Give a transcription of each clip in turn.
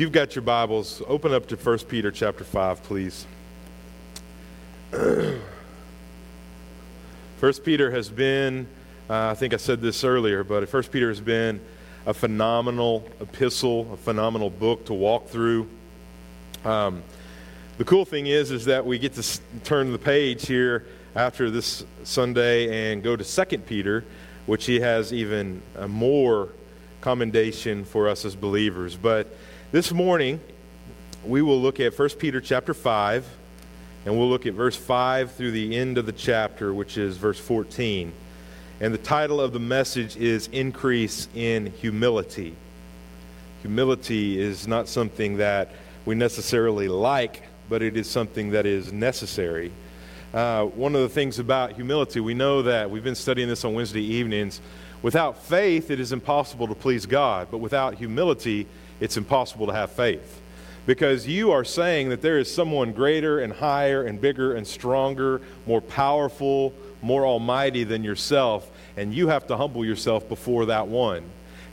If you've got your Bibles, open up to 1 Peter chapter 5, please. 1 Peter has been, I think I said this earlier, but 1 Peter has been a phenomenal epistle, a phenomenal book to walk through. The cool thing is that we get to turn the page here after this Sunday and go to 2 Peter, which he has even more commendation for us as believers. But this morning, we will look at 1 Peter chapter 5, and we'll look at verse 5 through the end of the chapter, which is verse 14. And the title of the message is Increase in Humility. Humility is not something that we necessarily like, but it is something that is necessary. One of the things about humility, we know that we've been studying this on Wednesday evenings. Without faith, it is impossible to please God, but without humility, it's impossible to have faith, because you are saying that there is someone greater and higher and bigger and stronger, more powerful, more almighty than yourself, and you have to humble yourself before that one.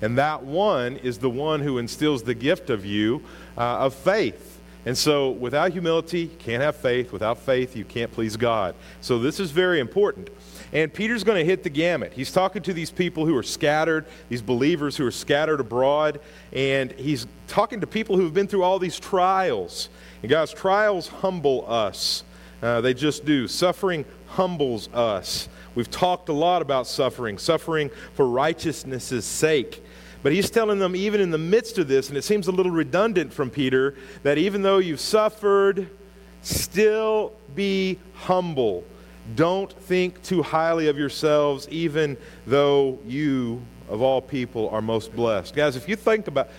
And that one is the one who instills the gift of you, of faith. And so without humility, you can't have faith. Without faith, you can't please God. So this is very important. And Peter's going to hit the gamut. He's talking to these people who are scattered, these believers who are scattered abroad, and he's talking to people who have been through all these trials. And guys, trials humble us. They just do. Suffering humbles us. We've talked a lot about suffering, suffering for righteousness' sake. But he's telling them, even in the midst of this, and it seems a little redundant from Peter, that even though you've suffered, still be humble. Don't think too highly of yourselves, even though you, of all people, are most blessed. Guys, if you think about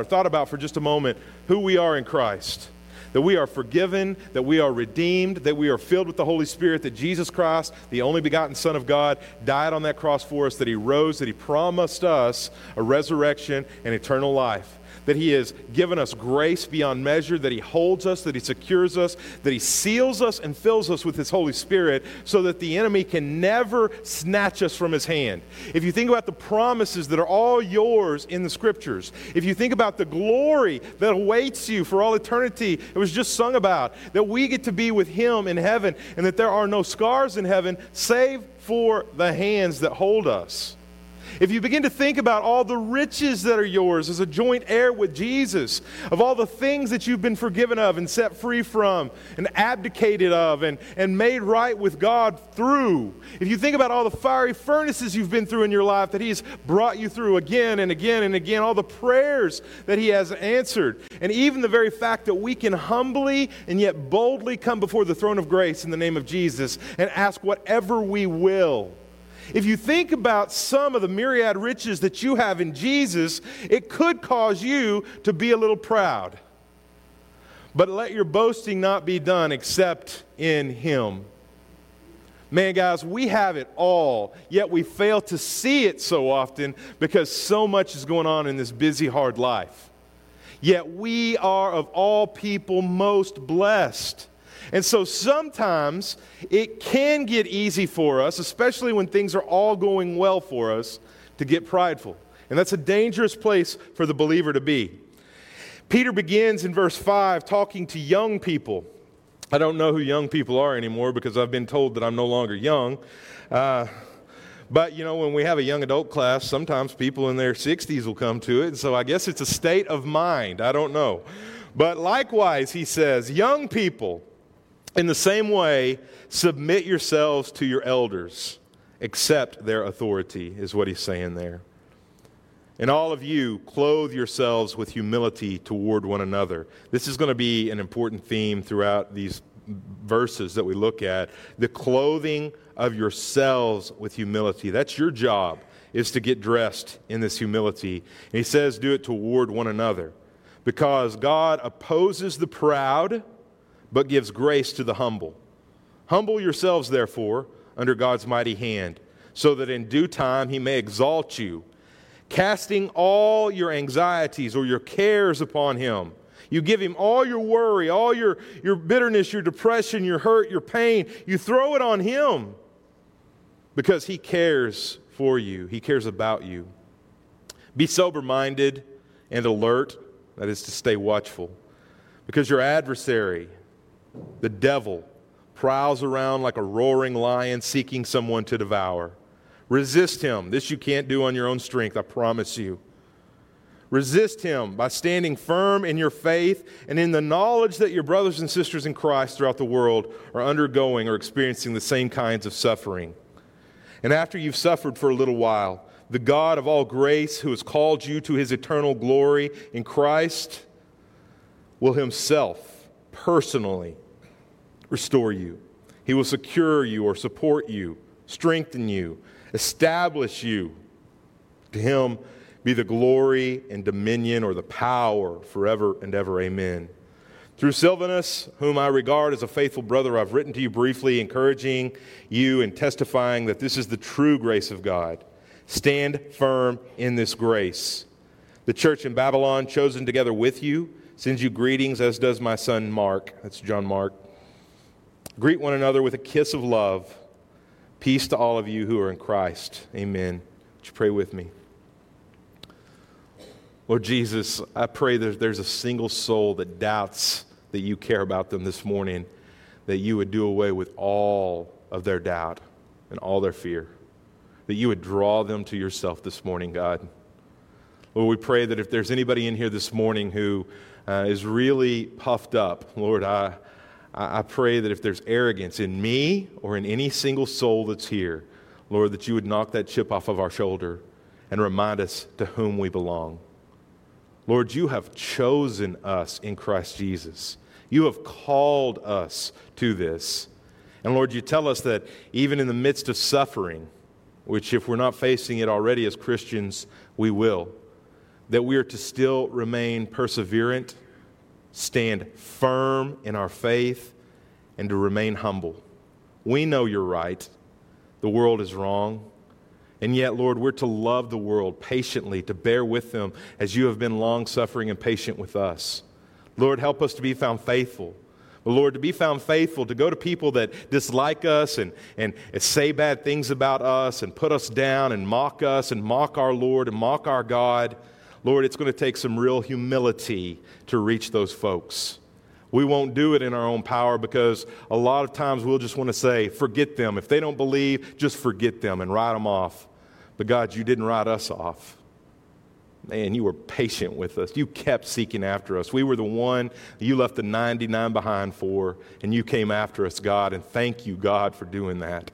or thought about for just a moment who we are in Christ, that we are forgiven, that we are redeemed, that we are filled with the Holy Spirit, that Jesus Christ, the only begotten Son of God, died on that cross for us, that he rose, that he promised us a resurrection and eternal life, that he has given us grace beyond measure, that he holds us, that he secures us, that he seals us and fills us with his Holy Spirit so that the enemy can never snatch us from his hand. If you think about the promises that are all yours in the Scriptures, if you think about the glory that awaits you for all eternity, it was just sung about, that we get to be with him in heaven and that there are no scars in heaven save for the hands that hold us. If you begin to think about all the riches that are yours as a joint heir with Jesus, of all the things that you've been forgiven of and set free from and abdicated of and made right with God through, if you think about all the fiery furnaces you've been through in your life that he's brought you through again and again and again, all the prayers that he has answered, and even the very fact that we can humbly and yet boldly come before the throne of grace in the name of Jesus and ask whatever we will. If you think about some of the myriad riches that you have in Jesus, it could cause you to be a little proud. But let your boasting not be done except in him. Man, guys, we have it all, yet we fail to see it so often because so much is going on in this busy, hard life. Yet we are of all people most blessed. And so sometimes it can get easy for us, especially when things are all going well for us, to get prideful. And that's a dangerous place for the believer to be. Peter begins in verse 5 talking to young people. I don't know who young people are anymore because I've been told that I'm no longer young. But, you know, when we have a young adult class, sometimes people in their 60s will come to it. And so I guess it's a state of mind. I don't know. But likewise, he says, young people, in the same way, submit yourselves to your elders. Accept their authority, is what he's saying there. And all of you, clothe yourselves with humility toward one another. This is going to be an important theme throughout these verses that we look at. The clothing of yourselves with humility. That's your job, is to get dressed in this humility. And he says, do it toward one another. Because God opposes the proud, but gives grace to the humble. Humble yourselves, therefore, under God's mighty hand, so that in due time he may exalt you, casting all your anxieties or your cares upon him. You give him all your worry, all your bitterness, your depression, your hurt, your pain. You throw it on him because he cares for you. He cares about you. Be sober-minded and alert. That is to stay watchful. Because your adversary, the devil, prowls around like a roaring lion seeking someone to devour. Resist him. This you can't do on your own strength, I promise you. Resist him by standing firm in your faith and in the knowledge that your brothers and sisters in Christ throughout the world are undergoing or experiencing the same kinds of suffering. And after you've suffered for a little while, the God of all grace, who has called you to his eternal glory in Christ, will himself personally restore you. He will secure you or support you, strengthen you, establish you. To him be the glory and dominion or the power forever and ever. Amen. Through Silvanus, whom I regard as a faithful brother, I've written to you briefly, encouraging you and testifying that this is the true grace of God. Stand firm in this grace. The church in Babylon, chosen together with you, sends you greetings, as does my son Mark. That's John Mark. Greet one another with a kiss of love. Peace to all of you who are in Christ. Amen. Would you pray with me? Lord Jesus, I pray that there's a single soul that doubts that you care about them this morning, that you would do away with all of their doubt and all their fear, that you would draw them to yourself this morning, God. Lord, we pray that if there's anybody in here this morning who is really puffed up, Lord, I pray that if there's arrogance in me or in any single soul that's here, Lord, that you would knock that chip off of our shoulder and remind us to whom we belong. Lord, you have chosen us in Christ Jesus. You have called us to this. And Lord, you tell us that even in the midst of suffering, which if we're not facing it already as Christians, we will, that we are to still remain perseverant, stand firm in our faith, and to remain humble. We know you're right. The world is wrong. And yet, Lord, we're to love the world patiently, to bear with them as you have been long-suffering and patient with us. Lord, help us to be found faithful. Lord, to be found faithful, to go to people that dislike us and say bad things about us and put us down and mock us and mock our Lord and mock our God. Lord, it's going to take some real humility to reach those folks. We won't do it in our own power because a lot of times we'll just want to say, forget them. If they don't believe, just forget them and write them off. But God, you didn't write us off. Man, you were patient with us. You kept seeking after us. We were the one you left the 99 behind for, and you came after us, God, and thank you, God, for doing that.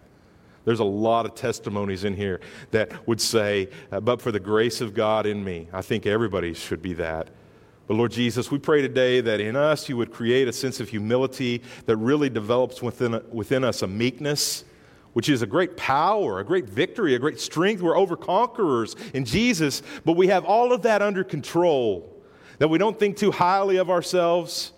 There's a lot of testimonies in here that would say, but for the grace of God in me. I think everybody should be that. But Lord Jesus, we pray today that in us you would create a sense of humility that really develops within us a meekness, which is a great power, a great victory, a great strength. We're overconquerors in Jesus, but we have all of that under control, that we don't think too highly of ourselves,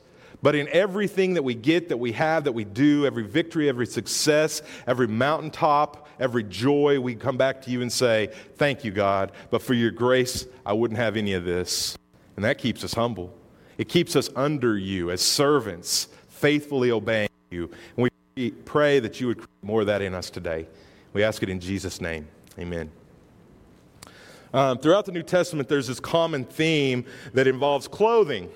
but in everything that we get, that we have, that we do, every victory, every success, every mountaintop, every joy, we come back to you and say, thank you, God, but for your grace, I wouldn't have any of this. And that keeps us humble. It keeps us under you as servants, faithfully obeying you. And we pray that you would create more of that in us today. We ask it in Jesus' name. Amen. Throughout the New Testament, there's this common theme that involves clothing,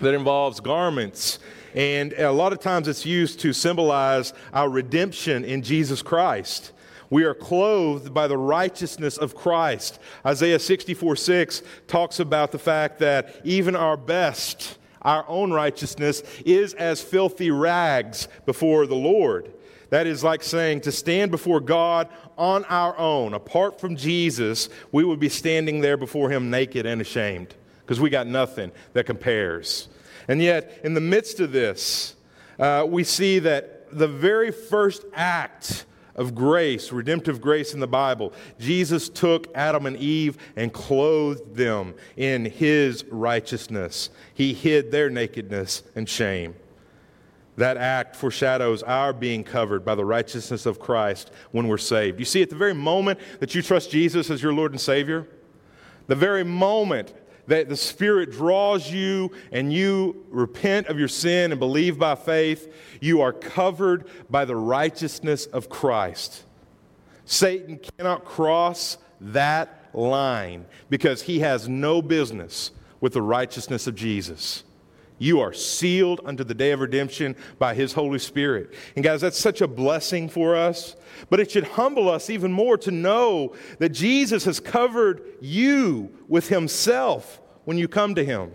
that involves garments. And a lot of times it's used to symbolize our redemption in Jesus Christ. We are clothed by the righteousness of Christ. Isaiah 64:6 talks about the fact that even our best, our own righteousness is as filthy rags before the Lord. That is like saying to stand before God on our own, apart from Jesus, we would be standing there before him naked and ashamed because we got nothing that compares. And yet, in the midst of this, we see that the very first act of grace, redemptive grace in the Bible, Jesus took Adam and Eve and clothed them in his righteousness. He hid their nakedness and shame. That act foreshadows our being covered by the righteousness of Christ when we're saved. You see, at the very moment that you trust Jesus as your Lord and Savior, the very moment that the Spirit draws you and you repent of your sin and believe by faith, you are covered by the righteousness of Christ. Satan cannot cross that line because he has no business with the righteousness of Jesus. You are sealed unto the day of redemption by His Holy Spirit. And guys, that's such a blessing for us. But it should humble us even more to know that Jesus has covered you with Himself when you come to Him.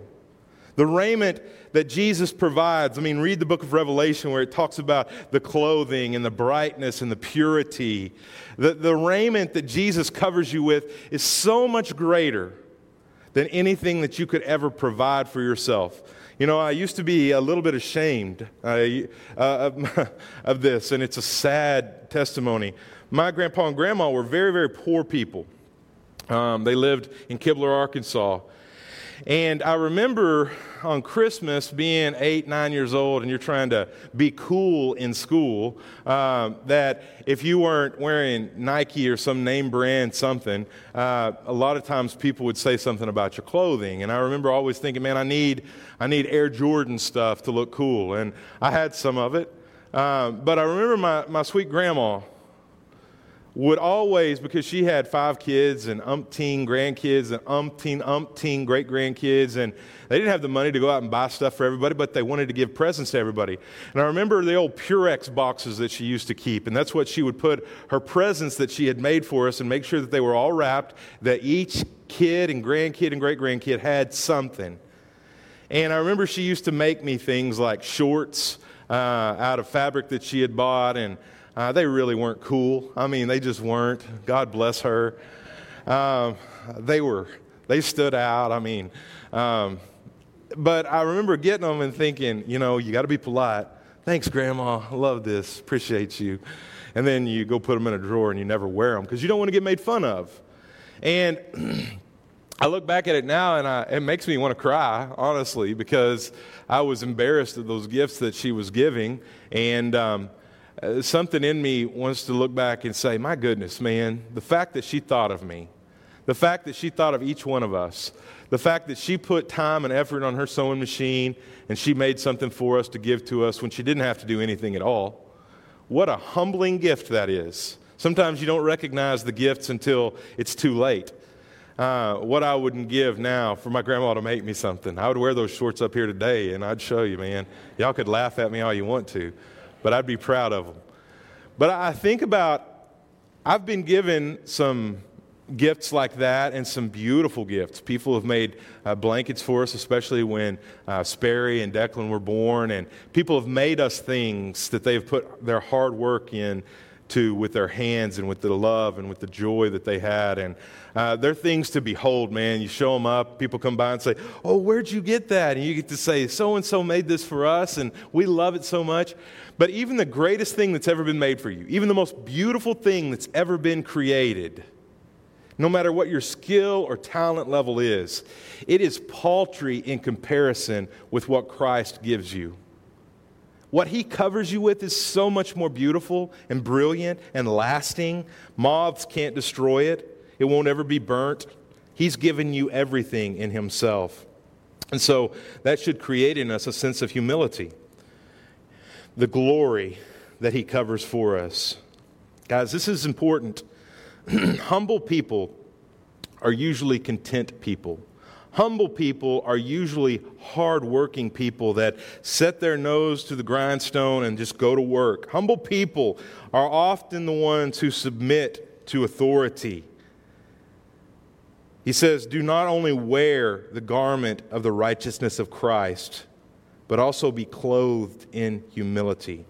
The raiment that Jesus provides. I mean, read the book of Revelation where it talks about the clothing and the brightness and the purity. The raiment that Jesus covers you with is so much greater than anything that you could ever provide for yourself. You know, I used to be a little bit ashamed of this, and it's a sad testimony. My grandpa and grandma were very, very poor people. They lived in Kibler, Arkansas. And I remember on Christmas being 8, 9 years old, and you're trying to be cool in school, that if you weren't wearing Nike or some name brand something, a lot of times people would say something about your clothing. And I remember always thinking, man, I need Air Jordan stuff to look cool. And I had some of it. But I remember my sweet grandma would always, because she had 5 kids and umpteen grandkids and umpteen great-grandkids, and they didn't have the money to go out and buy stuff for everybody, but they wanted to give presents to everybody. And I remember the old Purex boxes that she used to keep, and that's what she would put her presents that she had made for us and make sure that they were all wrapped, that each kid and grandkid and great-grandkid had something. And I remember she used to make me things like shorts out of fabric that she had bought, and they really weren't cool. I mean, they just weren't. God bless her. They stood out. I mean, but I remember getting them and thinking, you know, you got to be polite. Thanks, Grandma. I love this. Appreciate you. And then you go put them in a drawer and you never wear them because you don't want to get made fun of. And I look back at it now, and it makes me want to cry, honestly, because I was embarrassed at those gifts that she was giving. And something in me wants to look back and say, my goodness, man, the fact that she thought of me, the fact that she thought of each one of us, the fact that she put time and effort on her sewing machine and she made something for us to give to us when she didn't have to do anything at all. What a humbling gift that is. Sometimes you don't recognize the gifts until it's too late. What I wouldn't give now for my grandma to make me something. I would wear those shorts up here today, and I'd show you, man. Y'all could laugh at me all you want to, but I'd be proud of them. But I think about, I've been given some gifts like that and some beautiful gifts. People have made blankets for us, especially when Sperry and Declan were born, and people have made us things that they've put their hard work into with their hands and with the love and with the joy that they had. And they're things to behold, man. You show them up, people come by and say, oh, where'd you get that? And you get to say, so-and-so made this for us, and we love it so much. But even the greatest thing that's ever been made for you, even the most beautiful thing that's ever been created, no matter what your skill or talent level is, it is paltry in comparison with what Christ gives you. What He covers you with is so much more beautiful and brilliant and lasting. Moths can't destroy it. It won't ever be burnt. He's given you everything in Himself. And so that should create in us a sense of humility. The glory that He covers for us. Guys, this is important. Humble people are usually content people. Humble people are usually hardworking people that set their nose to the grindstone and just go to work. Humble people are often the ones who submit to authority. He says, do not only wear the garment of the righteousness of Christ, but also be clothed in humility.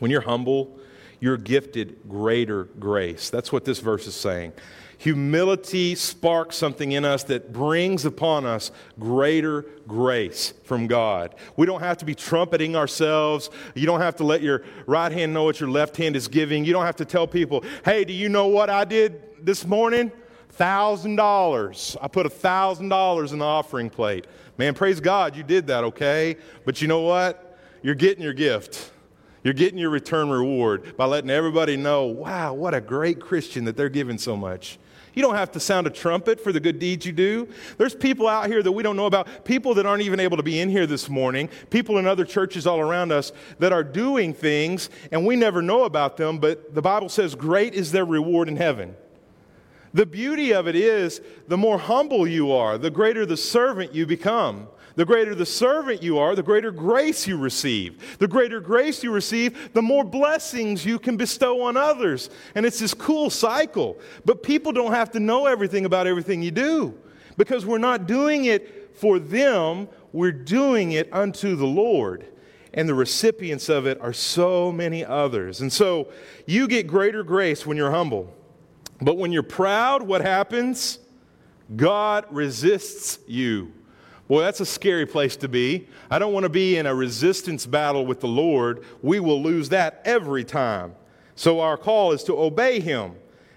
When you're humble, you're gifted greater grace. That's what this verse is saying. Humility sparks something in us that brings upon us greater grace from God. We don't have to be trumpeting ourselves. You don't have to let your right hand know what your left hand is giving. You don't have to tell people, hey, do you know what I did this morning? $1,000. I put $1,000 in the offering plate. Man, praise God, you did that, okay? But you know what? You're getting your gift. You're getting your return reward by letting everybody know, wow, what a great Christian that they're giving so much. You don't have to sound a trumpet for the good deeds you do. There's people out here that we don't know about, people that aren't even able to be in here this morning, people in other churches all around us that are doing things, and we never know about them, but the Bible says great is their reward in heaven. The beauty of it is, the more humble you are, the greater the servant you become. The greater the servant you are, the greater grace you receive. The greater grace you receive, the more blessings you can bestow on others. And it's this cool cycle. But people don't have to know everything about everything you do, because we're not doing it for them. We're doing it unto the Lord. And the recipients of it are so many others. And so you get greater grace when you're humble. But when you're proud, what happens? God resists you. Boy, that's a scary place to be. I don't want to be in a resistance battle with the Lord. We will lose that every time. So our call is to obey Him.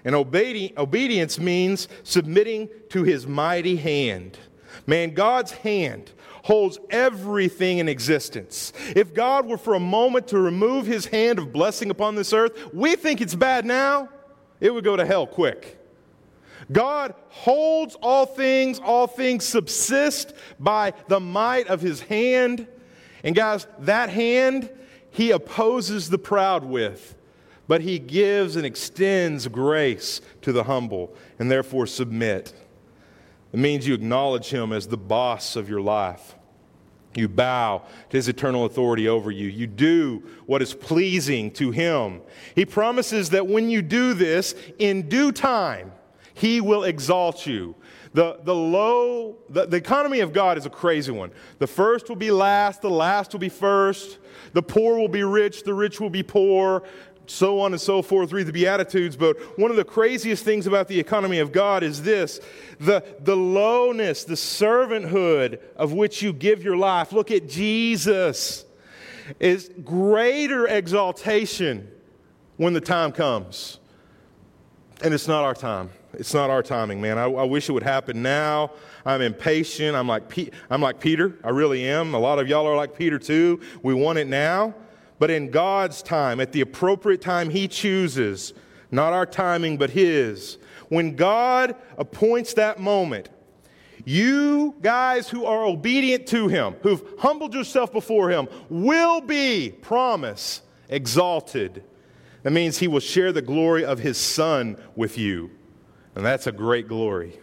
And obedience means submitting to His mighty hand. Man, God's hand holds everything in existence. If God were for a moment to remove His hand of blessing upon this earth, we think it's bad now. It would go to hell quick. God holds all things subsist by the might of His hand. And guys, that hand, He opposes the proud with, but He gives and extends grace to the humble and therefore submit. It means you acknowledge Him as the boss of your life. You bow to His eternal authority over you. You do what is pleasing to Him. He promises that when you do this, in due time, He will exalt you. The economy of God is a crazy one. The first will be last. The last will be first. The poor will be rich. The rich will be poor. So on and so forth. Read the Beatitudes. But one of the craziest things about the economy of God is this. The lowness, the servanthood of which you give your life. Look at Jesus. Is greater exaltation when the time comes. And it's not our time. It's not our timing, man. I wish it would happen now. I'm impatient. I'm like Peter. I really am. A lot of y'all are like Peter too. We want it now. But in God's time, at the appropriate time He chooses, not our timing, but His. When God appoints that moment, you guys who are obedient to Him, who've humbled yourself before Him, will be, promise, exalted. That means He will share the glory of His Son with you. And that's a great glory.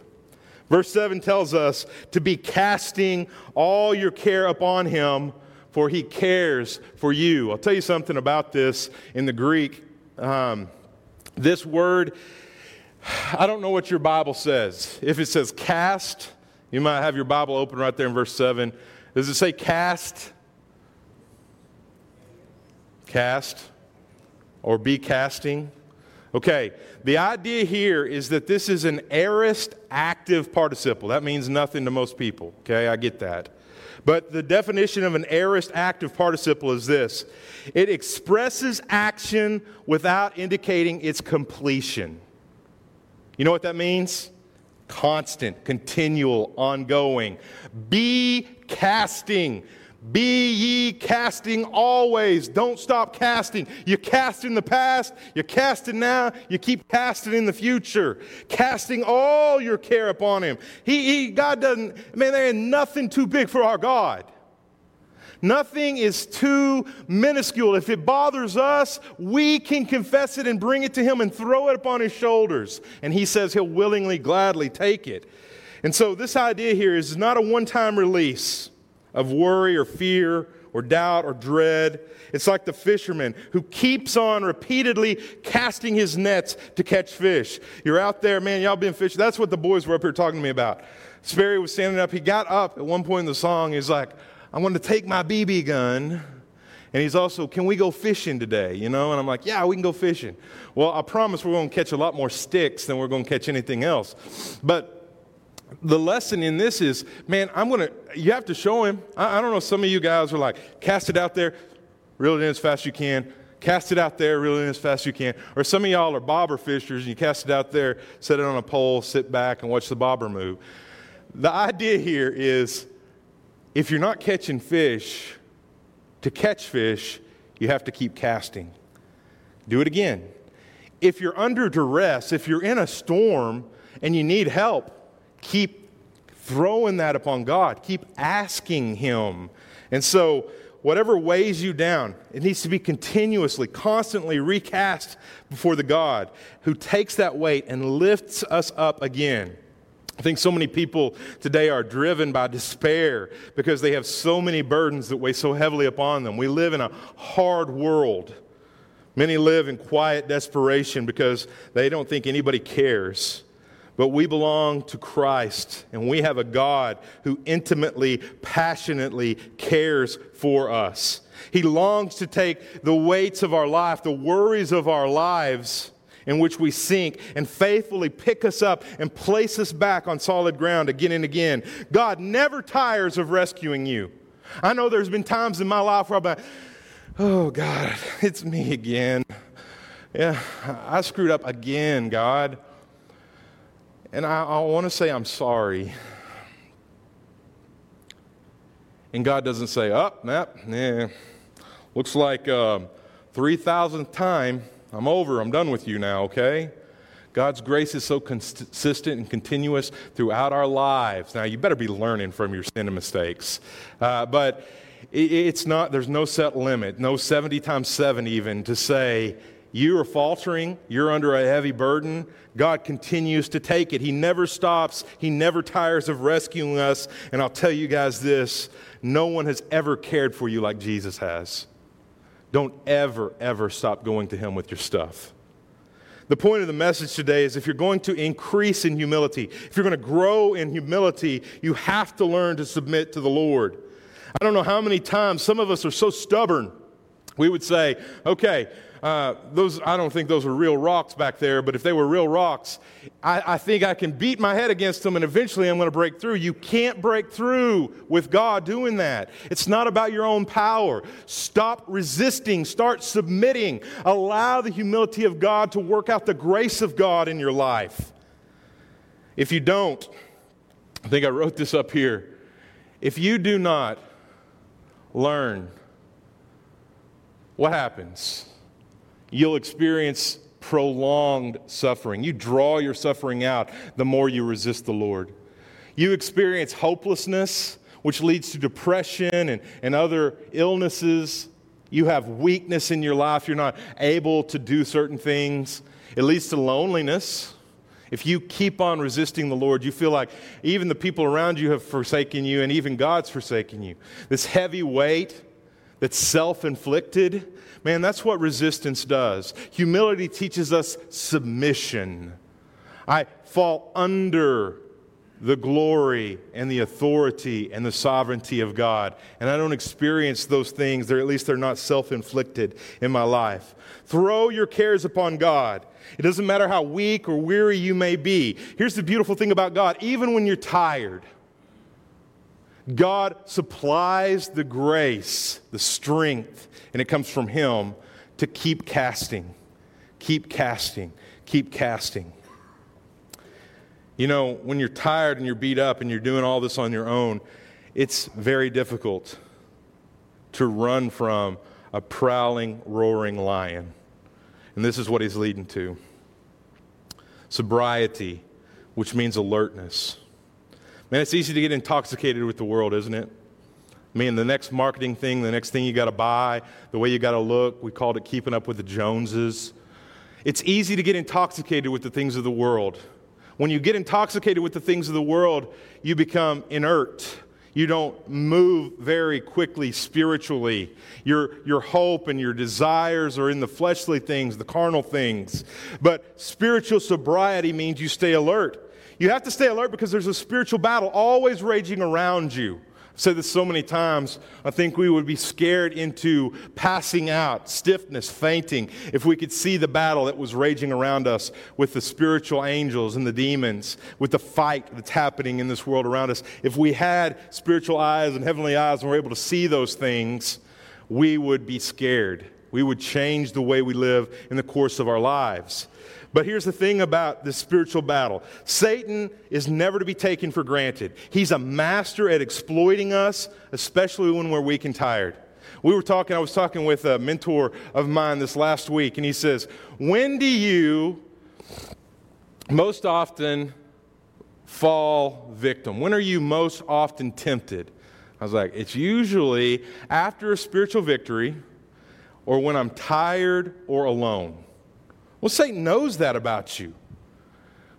Verse 7 tells us to be casting all your care upon Him, for He cares for you. I'll tell you something about this in the Greek. This word, I don't know what your Bible says. If it says cast, you might have your Bible open right there in verse 7. Does it say cast? Cast? Or be casting? Okay, the idea here is that this is an aorist active participle. That means nothing to most people. Okay, I get that. But the definition of an aorist active participle is this. It expresses action without indicating its completion. You know what that means? Constant, continual, ongoing. Be casting. Be ye casting always. Don't stop casting. You cast in the past. You cast in now. You keep casting in the future. Casting all your care upon Him. God doesn't, man, there ain't nothing too big for our God. Nothing is too minuscule. If it bothers us, we can confess it and bring it to Him and throw it upon His shoulders. And He says He'll willingly, gladly take it. And so this idea here is not a one-time release of worry or fear or doubt or dread. It's like the fisherman who keeps on repeatedly casting his nets to catch fish. You're out there, man, y'all been fishing. That's what the boys were up here talking to me about. Sperry was standing up. He got up at one point in the song. He's like, I want to take my BB gun. And he's also, can we go fishing today? You know, and I'm like, yeah, we can go fishing. Well, I promise we're going to catch a lot more sticks than we're going to catch anything else. But the lesson in this is, man, you have to show Him. I don't know, some of you guys are like, cast it out there, reel it in as fast as you can. Cast it out there, reel it in as fast as you can. Or some of y'all are bobber fishers, and you cast it out there, set it on a pole, sit back, and watch the bobber move. The idea here is, if you're not catching fish, to catch fish, you have to keep casting. Do it again. If you're under duress, if you're in a storm, and you need help, keep throwing that upon God. Keep asking Him. And so whatever weighs you down, it needs to be continuously, constantly recast before the God who takes that weight and lifts us up again. I think so many people today are driven by despair because they have so many burdens that weigh so heavily upon them. We live in a hard world. Many live in quiet desperation because they don't think anybody cares. But we belong to Christ, and we have a God who intimately, passionately cares for us. He longs to take the weights of our life, the worries of our lives in which we sink, and faithfully pick us up and place us back on solid ground again and again. God never tires of rescuing you. I know there's been times in my life where I've been, oh God, it's me again. Yeah, I screwed up again, God. And I want to say I'm sorry. And God doesn't say, oh, nah. Looks like 3,000th time, I'm over, I'm done with you now, okay? God's grace is so consistent and continuous throughout our lives. Now, you better be learning from your sin and mistakes. But it's not, there's no set limit, no 70 times 7 even, to say, you are faltering, you're under a heavy burden. God continues to take it. He never stops. He never tires of rescuing us. And I'll tell you guys this, no one has ever cared for you like Jesus has. Don't ever, ever stop going to Him with your stuff. The point of the message today is if you're going to increase in humility, if you're going to grow in humility, you have to learn to submit to the Lord. I don't know how many times some of us are so stubborn, we would say, okay, those I don't think those were real rocks back there, but if they were real rocks, I think I can beat my head against them and eventually I'm going to break through. You can't break through with God doing that. It's not about your own power. Stop resisting. Start submitting. Allow the humility of God to work out the grace of God in your life. If you don't, I think I wrote this up here. If you do not learn, what happens? You'll experience prolonged suffering. You draw your suffering out the more you resist the Lord. You experience hopelessness, which leads to depression and other illnesses. You have weakness in your life. You're not able to do certain things. It leads to loneliness. If you keep on resisting the Lord, you feel like even the people around you have forsaken you, and even God's forsaken you. This heavy weight that's self-inflicted, man, that's what resistance does. Humility teaches us submission. I fall under the glory and the authority and the sovereignty of God, and I don't experience those things. They're, at least they're not self-inflicted in my life. Throw your cares upon God. It doesn't matter how weak or weary you may be. Here's the beautiful thing about God. Even when you're tired, God supplies the grace, the strength, and it comes from Him to keep casting, keep casting, keep casting. You know, when you're tired and you're beat up and you're doing all this on your own, it's very difficult to run from a prowling, roaring lion. And this is what he's leading to. Sobriety, which means alertness. Man, it's easy to get intoxicated with the world, isn't it? I mean, the next marketing thing, the next thing you got to buy, the way you got to look, we called it keeping up with the Joneses. It's easy to get intoxicated with the things of the world. When you get intoxicated with the things of the world, you become inert. You don't move very quickly spiritually. Your hope and your desires are in the fleshly things, the carnal things. But spiritual sobriety means you stay alert. You have to stay alert because there's a spiritual battle always raging around you. I've said this so many times. I think we would be scared into passing out, stiffness, fainting, if we could see the battle that was raging around us with the spiritual angels and the demons, with the fight that's happening in this world around us. If we had spiritual eyes and heavenly eyes and were able to see those things, we would be scared. We would change the way we live in the course of our lives. But here's the thing about this spiritual battle. Satan is never to be taken for granted. He's a master at exploiting us, especially when we're weak and tired. I was talking with a mentor of mine this last week, and he says, when do you most often fall victim? When are you most often tempted? I was like, it's usually after a spiritual victory or when I'm tired or alone. Well, Satan knows that about you.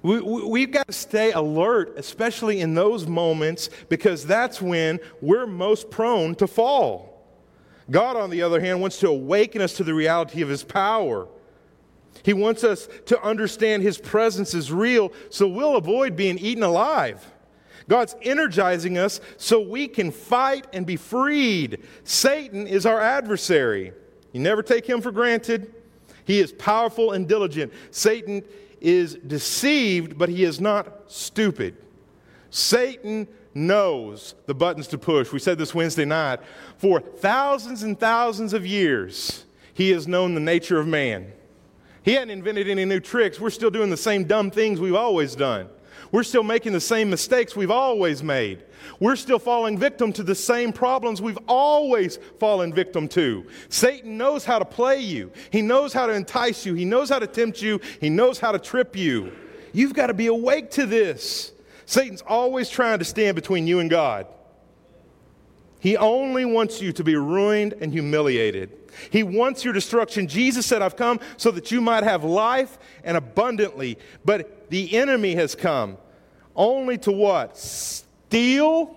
We've got to stay alert, especially in those moments, because that's when we're most prone to fall. God, on the other hand, wants to awaken us to the reality of His power. He wants us to understand His presence is real, so we'll avoid being eaten alive. God's energizing us so we can fight and be freed. Satan is our adversary. You never take him for granted. He is powerful and diligent. Satan is deceived, but he is not stupid. Satan knows the buttons to push. We said this Wednesday night. For thousands and thousands of years, he has known the nature of man. He hadn't invented any new tricks. We're still doing the same dumb things we've always done. We're still making the same mistakes we've always made. We're still falling victim to the same problems we've always fallen victim to. Satan knows how to play you. He knows how to entice you. He knows how to tempt you. He knows how to trip you. You've got to be awake to this. Satan's always trying to stand between you and God. He only wants you to be ruined and humiliated. He wants your destruction. Jesus said, I've come so that you might have life and abundantly. But the enemy has come only to what? Steal,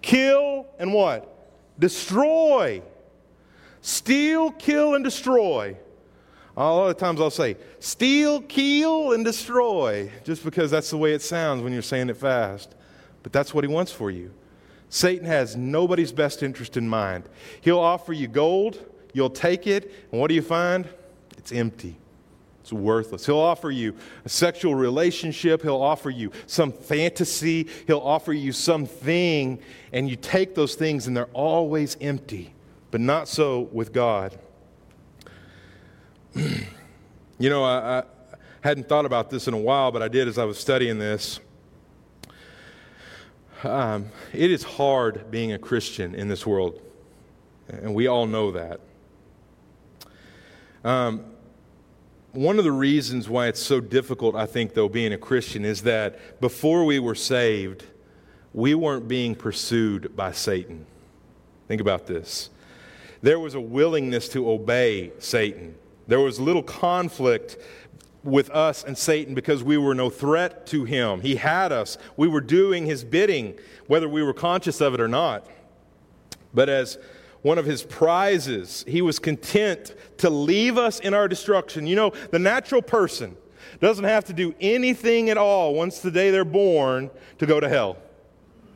kill, and what? Destroy. Steal, kill, and destroy. A lot of times I'll say, steal, kill, and destroy, just because that's the way it sounds when you're saying it fast. But that's what he wants for you. Satan has nobody's best interest in mind. He'll offer you gold, you'll take it, and what do you find? It's empty. It's worthless. He'll offer you a sexual relationship. He'll offer you some fantasy. He'll offer you something, and you take those things, and they're always empty. But not so with God. You know, I hadn't thought about this in a while, but I did as I was studying this. It is hard being a Christian in this world, and we all know that. One of the reasons why it's so difficult, I think, though, being a Christian is that before we were saved, we weren't being pursued by Satan. Think about this. There was a willingness to obey Satan. There was little conflict with us and Satan because we were no threat to him. He had us. We were doing his bidding, whether we were conscious of it or not. But as one of his prizes, he was content to leave us in our destruction. You know, the natural person doesn't have to do anything at all once the day they're born to go to hell.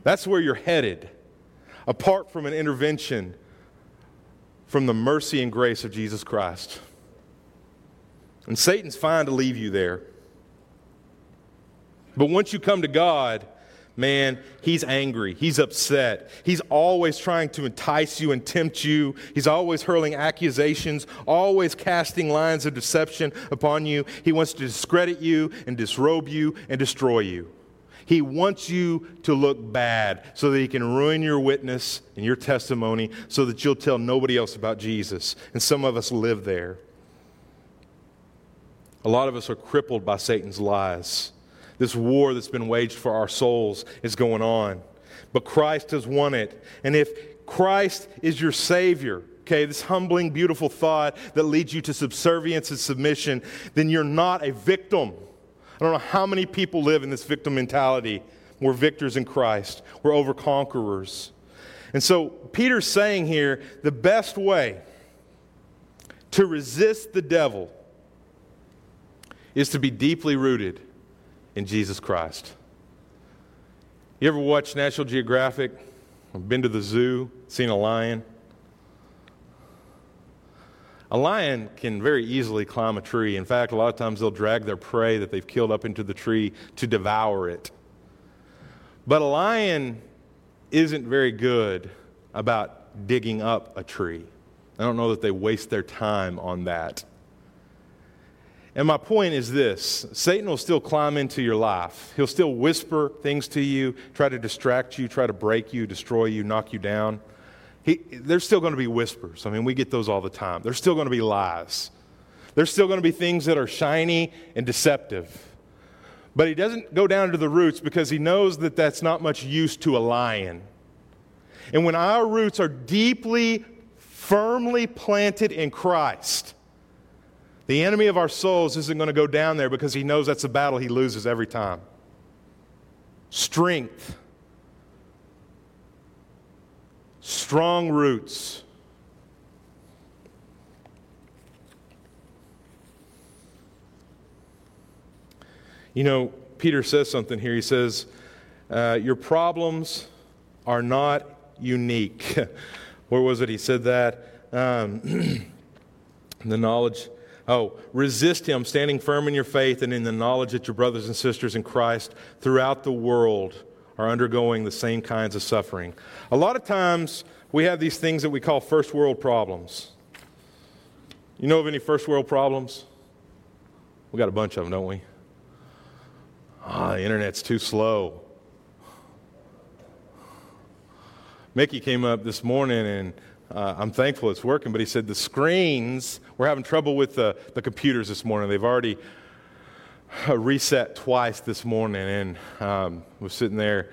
That's where you're headed, apart from an intervention from the mercy and grace of Jesus Christ. And Satan's fine to leave you there. But once you come to God, man, he's angry. He's upset. He's always trying to entice you and tempt you. He's always hurling accusations, always casting lines of deception upon you. He wants to discredit you and disrobe you and destroy you. He wants you to look bad so that he can ruin your witness and your testimony so that you'll tell nobody else about Jesus. And some of us live there. A lot of us are crippled by Satan's lies. This war that's been waged for our souls is going on. But Christ has won it. And if Christ is your Savior, okay, this humbling, beautiful thought that leads you to subservience and submission, then you're not a victim. I don't know how many people live in this victim mentality. We're victors in Christ. We're overconquerors. And so Peter's saying here, the best way to resist the devil is to be deeply rooted in Jesus Christ. You ever watch National Geographic? I've been to the zoo, seen a lion. A lion can very easily climb a tree. In fact, a lot of times they'll drag their prey that they've killed up into the tree to devour it. But a lion isn't very good about digging up a tree. I don't know that they waste their time on that. And my point is this, Satan will still climb into your life. He'll still whisper things to you, try to distract you, try to break you, destroy you, knock you down. There's still going to be whispers. I mean, we get those all the time. There's still going to be lies. There's still going to be things that are shiny and deceptive. But he doesn't go down to the roots because he knows that that's not much use to a lion. And when our roots are deeply, firmly planted in Christ, the enemy of our souls isn't going to go down there because he knows that's a battle he loses every time. Strength. Strong roots. You know, Peter says something here. He says, your problems are not unique. Where was it he said that? The knowledge... resist him, standing firm in your faith and in the knowledge that your brothers and sisters in Christ throughout the world are undergoing the same kinds of suffering. A lot of times we have these things that we call first world problems. You know of any first world problems? We got a bunch of them, don't we? The internet's too slow. Mickey came up this morning and I'm thankful it's working, but he said the screens, we're having trouble with the computers this morning. They've already reset twice this morning, and was sitting there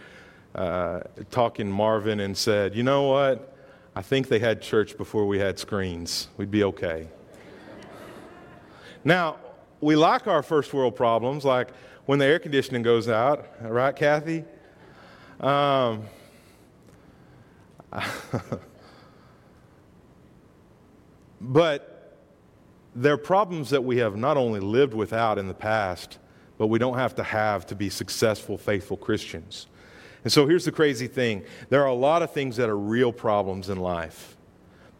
talking to Marvin and said, you know what, I think they had church before we had screens. We'd be okay. Now, we like our first world problems, like when the air conditioning goes out, right, Kathy? But they're problems that we have not only lived without in the past, but we don't have to be successful, faithful Christians. And so here's the crazy thing. There are a lot of things that are real problems in life.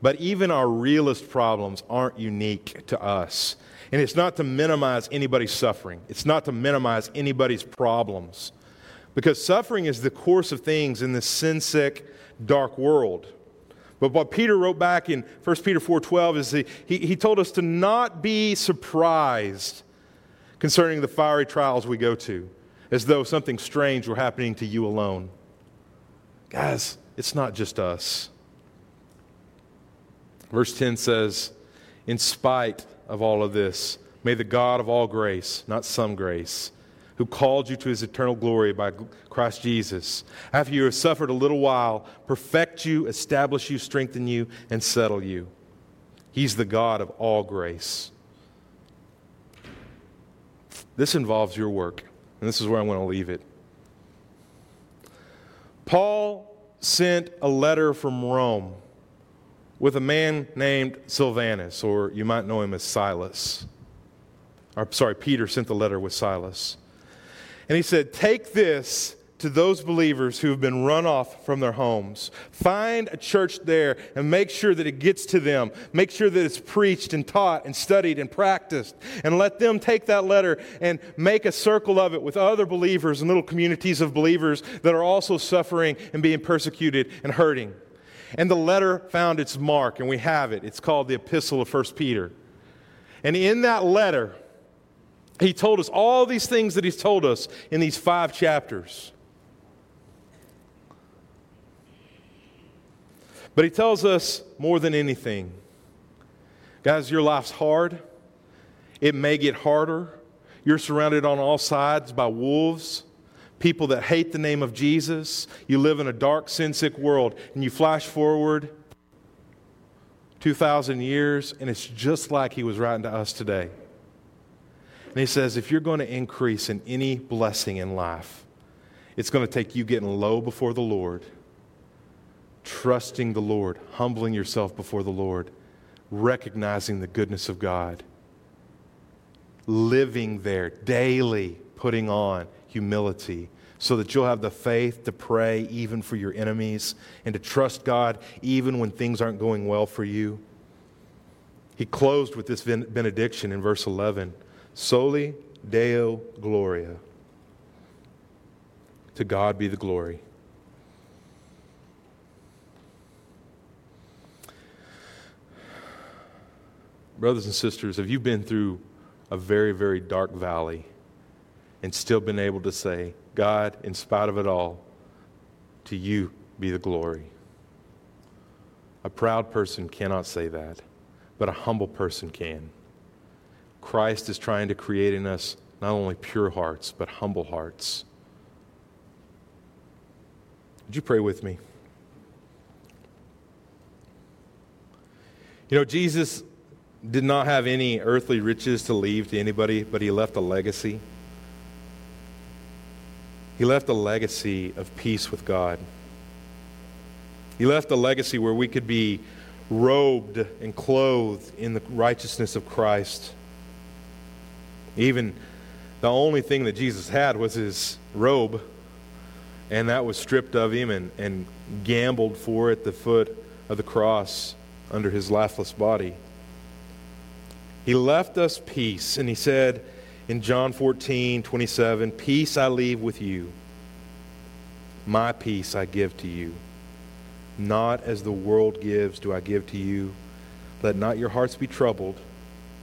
But even our realest problems aren't unique to us. And it's not to minimize anybody's suffering. It's not to minimize anybody's problems. Because suffering is the course of things in this sin-sick, dark world. But what Peter wrote back in 1 Peter 4:12 is he told us to not be surprised concerning the fiery trials we go to, as though something strange were happening to you alone. Guys, it's not just us. Verse 10 says, in spite of all of this, may the God of all grace, not some grace, who called you to his eternal glory by Christ Jesus, after you have suffered a little while, perfect you, establish you, strengthen you, and settle you. He's the God of all grace. This involves your work, and this is where I'm going to leave it. Paul sent a letter from Rome with a man named Silvanus, or you might know him as Silas. Peter sent the letter with Silas. And he said, take this to those believers who have been run off from their homes. Find a church there and make sure that it gets to them. Make sure that it's preached and taught and studied and practiced. And let them take that letter and make a circle of it with other believers and little communities of believers that are also suffering and being persecuted and hurting. And the letter found its mark, and we have it. It's called the Epistle of 1 Peter. And in that letter, he told us all these things that he's told us in these 5 chapters. But he tells us more than anything. Guys, your life's hard. It may get harder. You're surrounded on all sides by wolves, people that hate the name of Jesus. You live in a dark, sin-sick world, and you flash forward 2,000 years, and it's just like he was writing to us today. And he says, if you're going to increase in any blessing in life, it's going to take you getting low before the Lord, trusting the Lord, humbling yourself before the Lord, recognizing the goodness of God, living there daily, putting on humility so that you'll have the faith to pray even for your enemies and to trust God even when things aren't going well for you. He closed with this benediction in verse 11. Soli Deo Gloria. To God be the glory. Brothers and sisters, have you been through a very, very dark valley and still been able to say, God, in spite of it all, to you be the glory? A proud person cannot say that, but a humble person can. Christ is trying to create in us not only pure hearts, but humble hearts. Would you pray with me? You know, Jesus did not have any earthly riches to leave to anybody, but he left a legacy. He left a legacy of peace with God. He left a legacy where we could be robed and clothed in the righteousness of Christ. Even the only thing that Jesus had was his robe, and that was stripped of him and gambled for at the foot of the cross under his lifeless body. He left us peace, and he said in John 14:27, "Peace I leave with you, my peace I give to you. Not as the world gives do I give to you. Let not your hearts be troubled,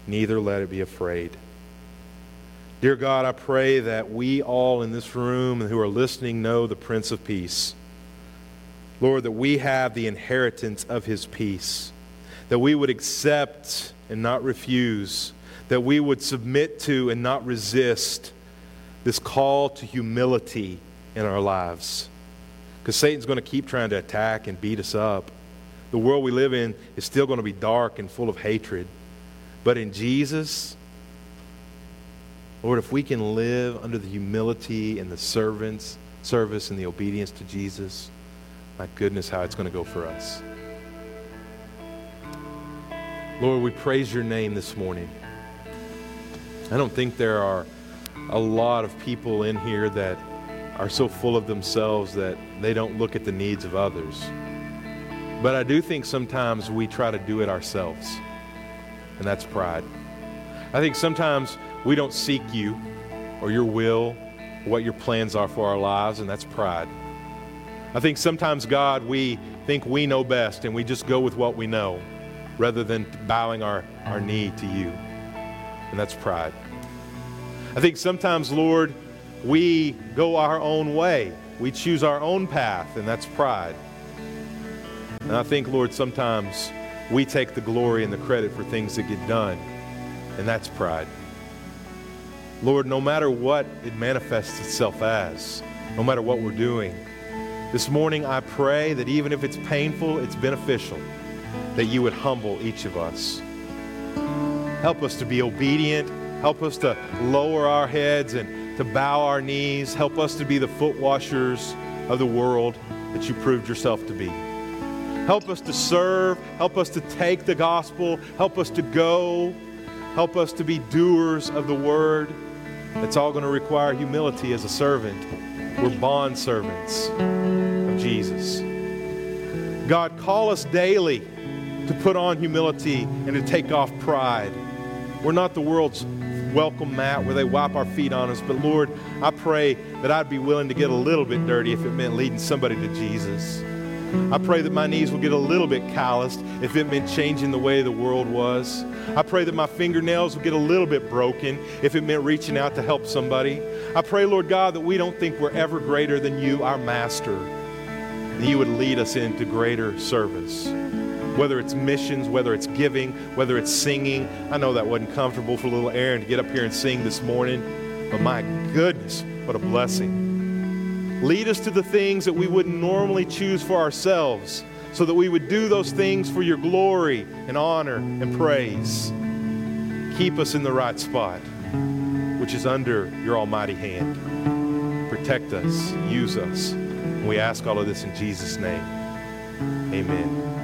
neither let it be afraid." Dear God, I pray that we all in this room and who are listening know the Prince of Peace. Lord, that we have the inheritance of his peace, that we would accept and not refuse, that we would submit to and not resist this call to humility in our lives. Because Satan's going to keep trying to attack and beat us up. The world we live in is still going to be dark and full of hatred. But in Jesus, Lord, if we can live under the humility and the service and the obedience to Jesus, my goodness, how it's going to go for us. Lord, we praise your name this morning. I don't think there are a lot of people in here that are so full of themselves that they don't look at the needs of others. But I do think sometimes we try to do it ourselves, and that's pride. I think sometimes we don't seek you or your will, or what your plans are for our lives, and that's pride. I think sometimes, God, we think we know best, and we just go with what we know rather than bowing our knee to you, and that's pride. I think sometimes, Lord, we go our own way. We choose our own path, and that's pride. And I think, Lord, sometimes we take the glory and the credit for things that get done, and that's pride. Lord, no matter what it manifests itself as, no matter what we're doing, this morning I pray that even if it's painful, it's beneficial, that you would humble each of us. Help us to be obedient. Help us to lower our heads and to bow our knees. Help us to be the foot washers of the world that you proved yourself to be. Help us to serve. Help us to take the gospel. Help us to go. Help us to be doers of the word. It's all going to require humility as a servant. We're bond servants of Jesus. God, call us daily to put on humility and to take off pride. We're not the world's welcome mat where they wipe our feet on us, but Lord, I pray that I'd be willing to get a little bit dirty if it meant leading somebody to Jesus. I pray that my knees would get a little bit calloused if it meant changing the way the world was. I pray that my fingernails would get a little bit broken if it meant reaching out to help somebody. I pray, Lord God, that we don't think we're ever greater than you, our Master, that you would lead us into greater service. Whether it's missions, whether it's giving, whether it's singing. I know that wasn't comfortable for little Aaron to get up here and sing this morning, but my goodness, what a blessing. Lead us to the things that we wouldn't normally choose for ourselves, so that we would do those things for your glory and honor and praise. Keep us in the right spot, which is under your almighty hand. Protect us, use us. And we ask all of this in Jesus' name. Amen.